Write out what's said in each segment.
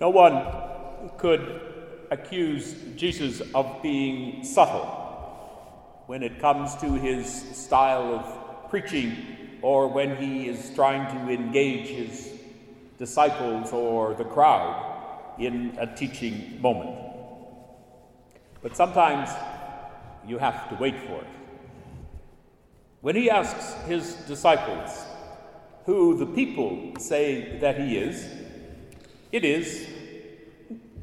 No one could accuse Jesus of being subtle when it comes to his style of preaching or when he is trying to engage his disciples or the crowd in a teaching moment. But sometimes you have to wait for it. When he asks his disciples who the people say that he is, it is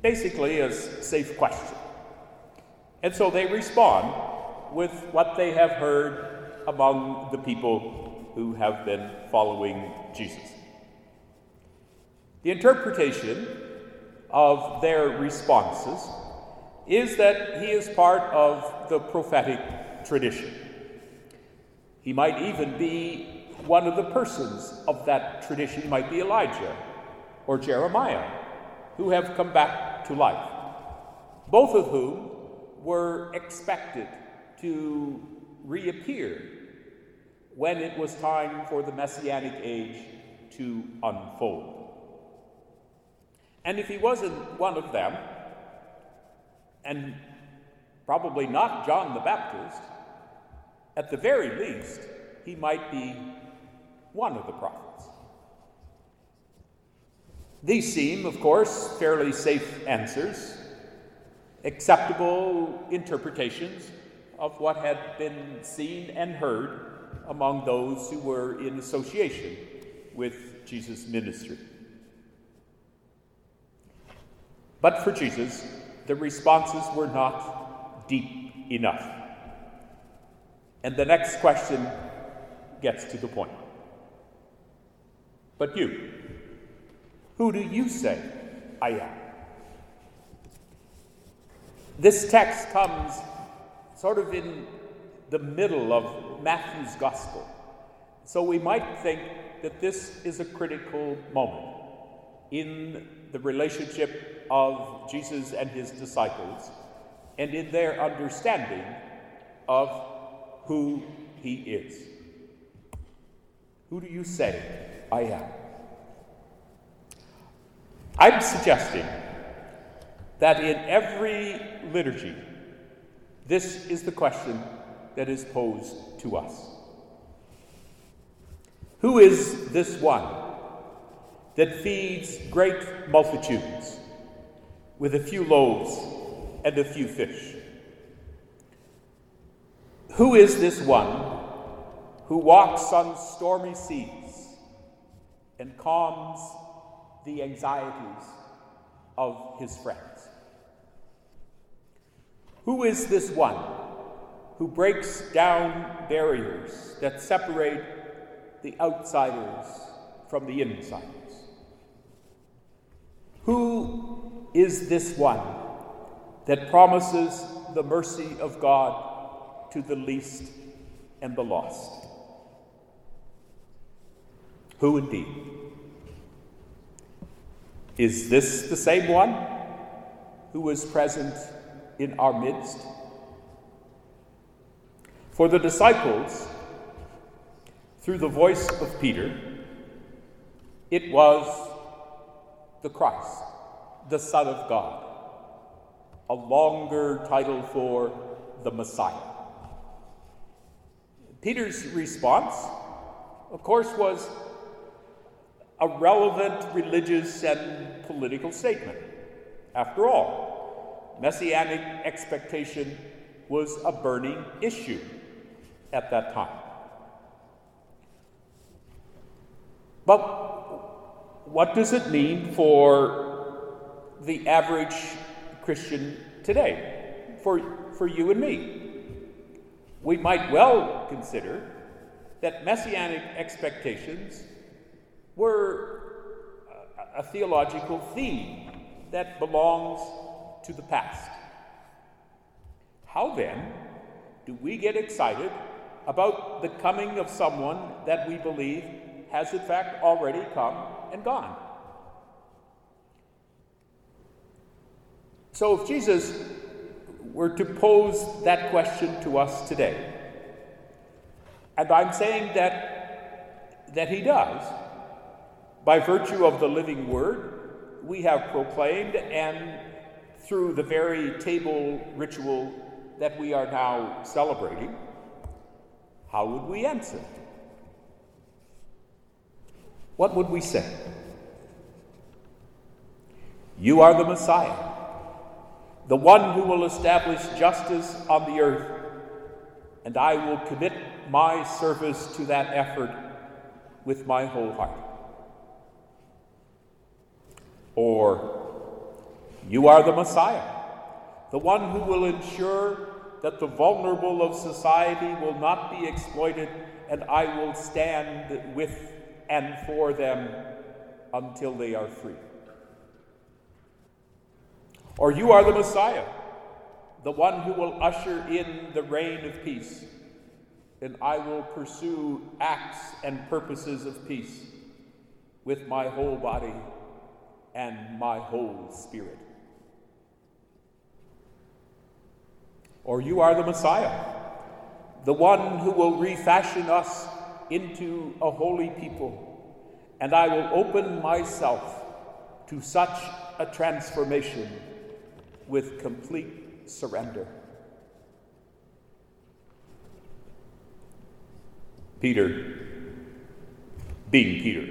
basically a safe question. And so they respond with what they have heard among the people who have been following Jesus. The interpretation of their responses is that he is part of the prophetic tradition. He might even be one of the persons of that tradition. He might be Elijah or Jeremiah, who have come back to life, both of whom were expected to reappear when it was time for the Messianic age to unfold. And if he wasn't one of them, and probably not John the Baptist, at the very least, he might be one of the prophets. These seem, of course, fairly safe answers, acceptable interpretations of what had been seen and heard among those who were in association with Jesus' ministry. But for Jesus, the responses were not deep enough. And the next question gets to the point. But you, who do you say I am? This text comes sort of in the middle of Matthew's gospel. So we might think that this is a critical moment in the relationship of Jesus and his disciples and in their understanding of who he is. Who do you say I am? I'm suggesting that in every liturgy, this is the question that is posed to us. Who is this one that feeds great multitudes with a few loaves and a few fish? Who is this one who walks on stormy seas and calms the anxieties of his friends? Who is this one who breaks down barriers that separate the outsiders from the insiders? Who is this one that promises the mercy of God to the least and the lost? Who indeed? Is this the same one who was present in our midst? For the disciples, through the voice of Peter, it was the Christ, the Son of God, a longer title for the Messiah. Peter's response, of course, was a relevant religious and political statement. After all, messianic expectation was a burning issue at that time. But what does it mean for the average Christian today, for you and me? We might well consider that messianic expectations were a theological theme that belongs to the past. How then do we get excited about the coming of someone that we believe has in fact already come and gone? So if Jesus were to pose that question to us today, and I'm saying that he does, by virtue of the living word, we have proclaimed, and through the very table ritual that we are now celebrating, how would we answer? What would we say? You are the Messiah, the one who will establish justice on the earth, and I will commit my service to that effort with my whole heart. Or, you are the Messiah, the one who will ensure that the vulnerable of society will not be exploited, and I will stand with and for them until they are free. Or you are the Messiah, the one who will usher in the reign of peace, and I will pursue acts and purposes of peace with my whole body and my whole spirit. Or you are the Messiah, the one who will refashion us into a holy people, and I will open myself to such a transformation with complete surrender. Peter, being Peter,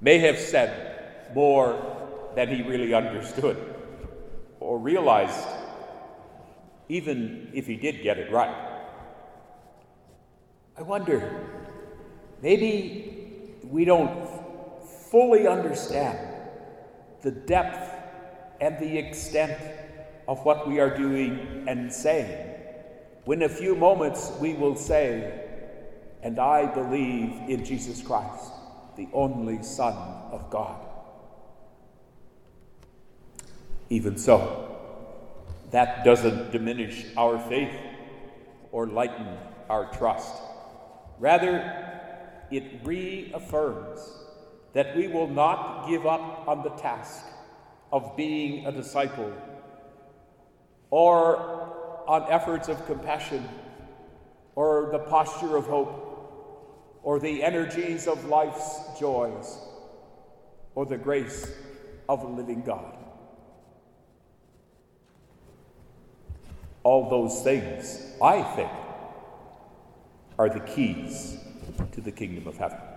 may have said more than he really understood or realized, even if he did get it right. I wonder, maybe we don't fully understand the depth and the extent of what we are doing and saying when in a few moments we will say, and I believe in Jesus Christ, the only Son of God. Even so, that doesn't diminish our faith or lighten our trust. Rather, it reaffirms that we will not give up on the task of being a disciple or on efforts of compassion or the posture of hope or the energies of life's joys or the grace of a living God. All those things, I think, are the keys to the kingdom of heaven.